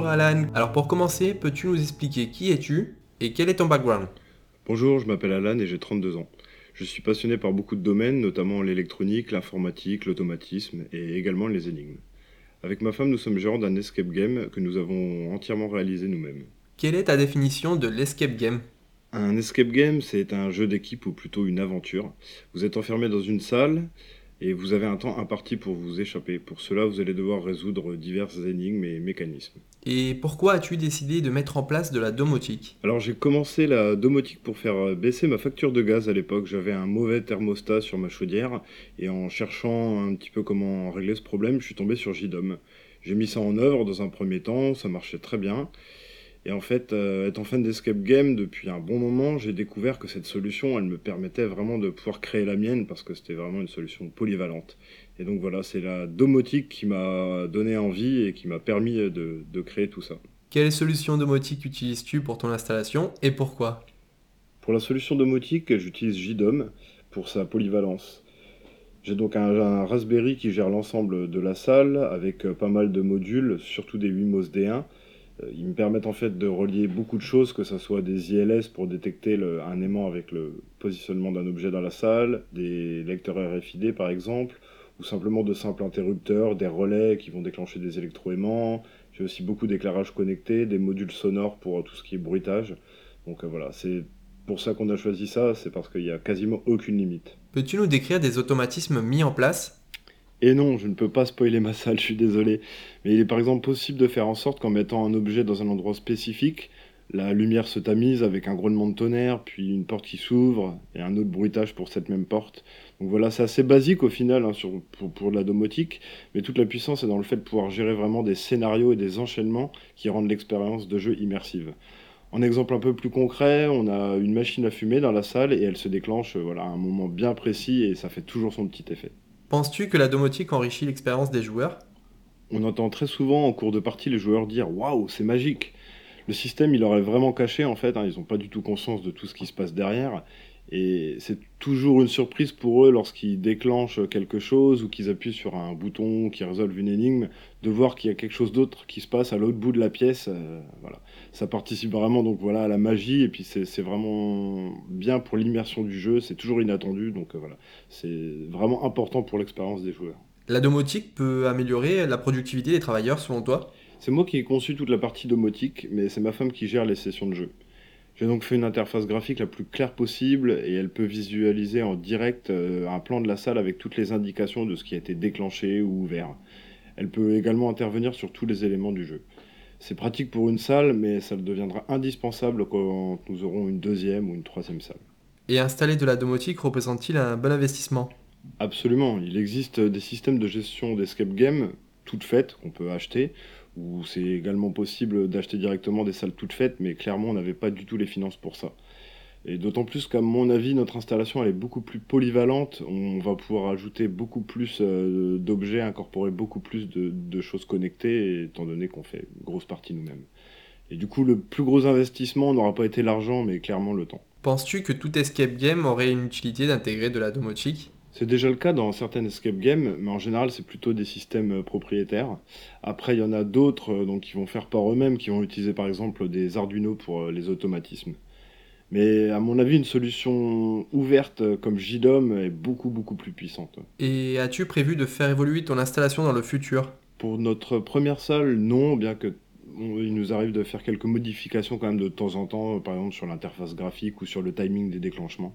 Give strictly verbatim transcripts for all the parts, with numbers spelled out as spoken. Bonjour Alan, alors pour commencer, peux-tu nous expliquer qui es-tu et quel est ton background? Bonjour, je m'appelle Alan et j'ai trente-deux ans. Je suis passionné par beaucoup de domaines, notamment l'électronique, l'informatique, l'automatisme et également les énigmes. Avec ma femme, nous sommes gérants d'un escape game que nous avons entièrement réalisé nous-mêmes. Quelle est ta définition de l'escape game? Un escape game, c'est un jeu d'équipe ou plutôt une aventure. Vous êtes enfermé dans une salle et vous avez un temps imparti pour vous échapper. Pour cela, vous allez devoir résoudre diverses énigmes et mécanismes. Et pourquoi as-tu décidé de mettre en place de la domotique? Alors j'ai commencé la domotique pour faire baisser ma facture de gaz à l'époque. J'avais un mauvais thermostat sur ma chaudière et en cherchant un petit peu comment régler ce problème, je suis tombé sur Jeedom. J'ai mis ça en œuvre dans un premier temps, ça marchait très bien. Et en fait, euh, étant fan d'escape game depuis un bon moment, j'ai découvert que cette solution, elle me permettait vraiment de pouvoir créer la mienne parce que c'était vraiment une solution polyvalente. Et donc voilà, c'est la domotique qui m'a donné envie et qui m'a permis de, de créer tout ça. Quelle solution domotique utilises-tu pour ton installation et pourquoi? Pour la solution domotique, j'utilise Jeedom pour sa polyvalence. J'ai donc un, un Raspberry qui gère l'ensemble de la salle avec pas mal de modules, surtout des Wemos D un. Ils me permettent en fait de relier beaucoup de choses, que ce soit des I L S pour détecter le, un aimant avec le positionnement d'un objet dans la salle, des lecteurs R F I D par exemple, ou simplement de simples interrupteurs, des relais qui vont déclencher des électroaimants. J'ai aussi beaucoup d'éclairage connecté, des modules sonores pour tout ce qui est bruitage. Donc euh, voilà, c'est pour ça qu'on a choisi ça, c'est parce qu'il n'y a quasiment aucune limite. Peux-tu nous décrire des automatismes mis en place ? Et non, je ne peux pas spoiler ma salle, je suis désolé. Mais il est par exemple possible de faire en sorte qu'en mettant un objet dans un endroit spécifique, la lumière se tamise avec un grondement de tonnerre, puis une porte qui s'ouvre, et un autre bruitage pour cette même porte. Donc voilà, c'est assez basique au final hein, sur, pour, pour la domotique, mais toute la puissance est dans le fait de pouvoir gérer vraiment des scénarios et des enchaînements qui rendent l'expérience de jeu immersive. En exemple un peu plus concret, on a une machine à fumer dans la salle, et elle se déclenche voilà, à un moment bien précis, et ça fait toujours son petit effet. Penses-tu que la domotique enrichit l'expérience des joueurs? On entend très souvent en cours de partie les joueurs dire « Waouh, c'est magique !» Le système, il leur est vraiment caché en fait, hein, ils n'ont pas du tout conscience de tout ce qui se passe derrière. Et c'est toujours une surprise pour eux lorsqu'ils déclenchent quelque chose ou qu'ils appuient sur un bouton qui résolve une énigme, de voir qu'il y a quelque chose d'autre qui se passe à l'autre bout de la pièce. Euh, voilà. Ça participe vraiment donc, voilà, à la magie et puis c'est, c'est vraiment bien pour l'immersion du jeu, c'est toujours inattendu, donc euh, voilà, c'est vraiment important pour l'expérience des joueurs. La domotique peut améliorer la productivité des travailleurs selon toi? C'est moi qui ai conçu toute la partie domotique, mais c'est ma femme qui gère les sessions de jeu. J'ai donc fait une interface graphique la plus claire possible et elle peut visualiser en direct un plan de la salle avec toutes les indications de ce qui a été déclenché ou ouvert. Elle peut également intervenir sur tous les éléments du jeu. C'est pratique pour une salle, mais ça deviendra indispensable quand nous aurons une deuxième ou une troisième salle. Et installer de la domotique représente-t-il un bon investissement? Absolument, il existe des systèmes de gestion d'escape game toutes faites qu'on peut acheter, où c'est également possible d'acheter directement des salles toutes faites, mais clairement on n'avait pas du tout les finances pour ça. Et d'autant plus qu'à mon avis, notre installation elle est beaucoup plus polyvalente, on va pouvoir ajouter beaucoup plus euh, d'objets, incorporer beaucoup plus de, de choses connectées, étant donné qu'on fait une grosse partie nous-mêmes. Et du coup, le plus gros investissement n'aura pas été l'argent, mais clairement le temps. Penses-tu que tout escape game aurait une utilité d'intégrer de la domotique ? C'est déjà le cas dans certaines escape games, mais en général c'est plutôt des systèmes propriétaires. Après il y en a d'autres donc, qui vont faire par eux-mêmes, qui vont utiliser par exemple des Arduino pour les automatismes. Mais à mon avis une solution ouverte comme Jeedom est beaucoup beaucoup plus puissante. Et as-tu prévu de faire évoluer ton installation dans le futur? Pour notre première salle, non, bien que il nous arrive de faire quelques modifications quand même de temps en temps, par exemple sur l'interface graphique ou sur le timing des déclenchements.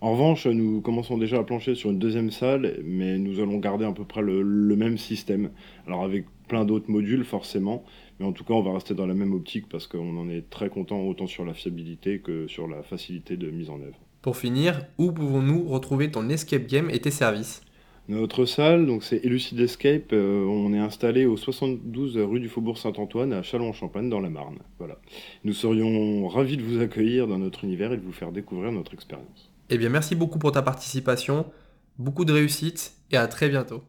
En revanche, nous commençons déjà à plancher sur une deuxième salle, mais nous allons garder à peu près le, le même système. Alors avec plein d'autres modules forcément, mais en tout cas on va rester dans la même optique parce qu'on en est très content autant sur la fiabilité que sur la facilité de mise en œuvre. Pour finir, où pouvons-nous retrouver ton escape game et tes services? Notre salle, donc c'est Elucid Escape, euh, on est installé au soixante-douze rue du Faubourg Saint-Antoine à Châlons-en-Champagne dans la Marne. Voilà. Nous serions ravis de vous accueillir dans notre univers et de vous faire découvrir notre expérience. Eh bien, merci beaucoup pour ta participation, beaucoup de réussite et à très bientôt.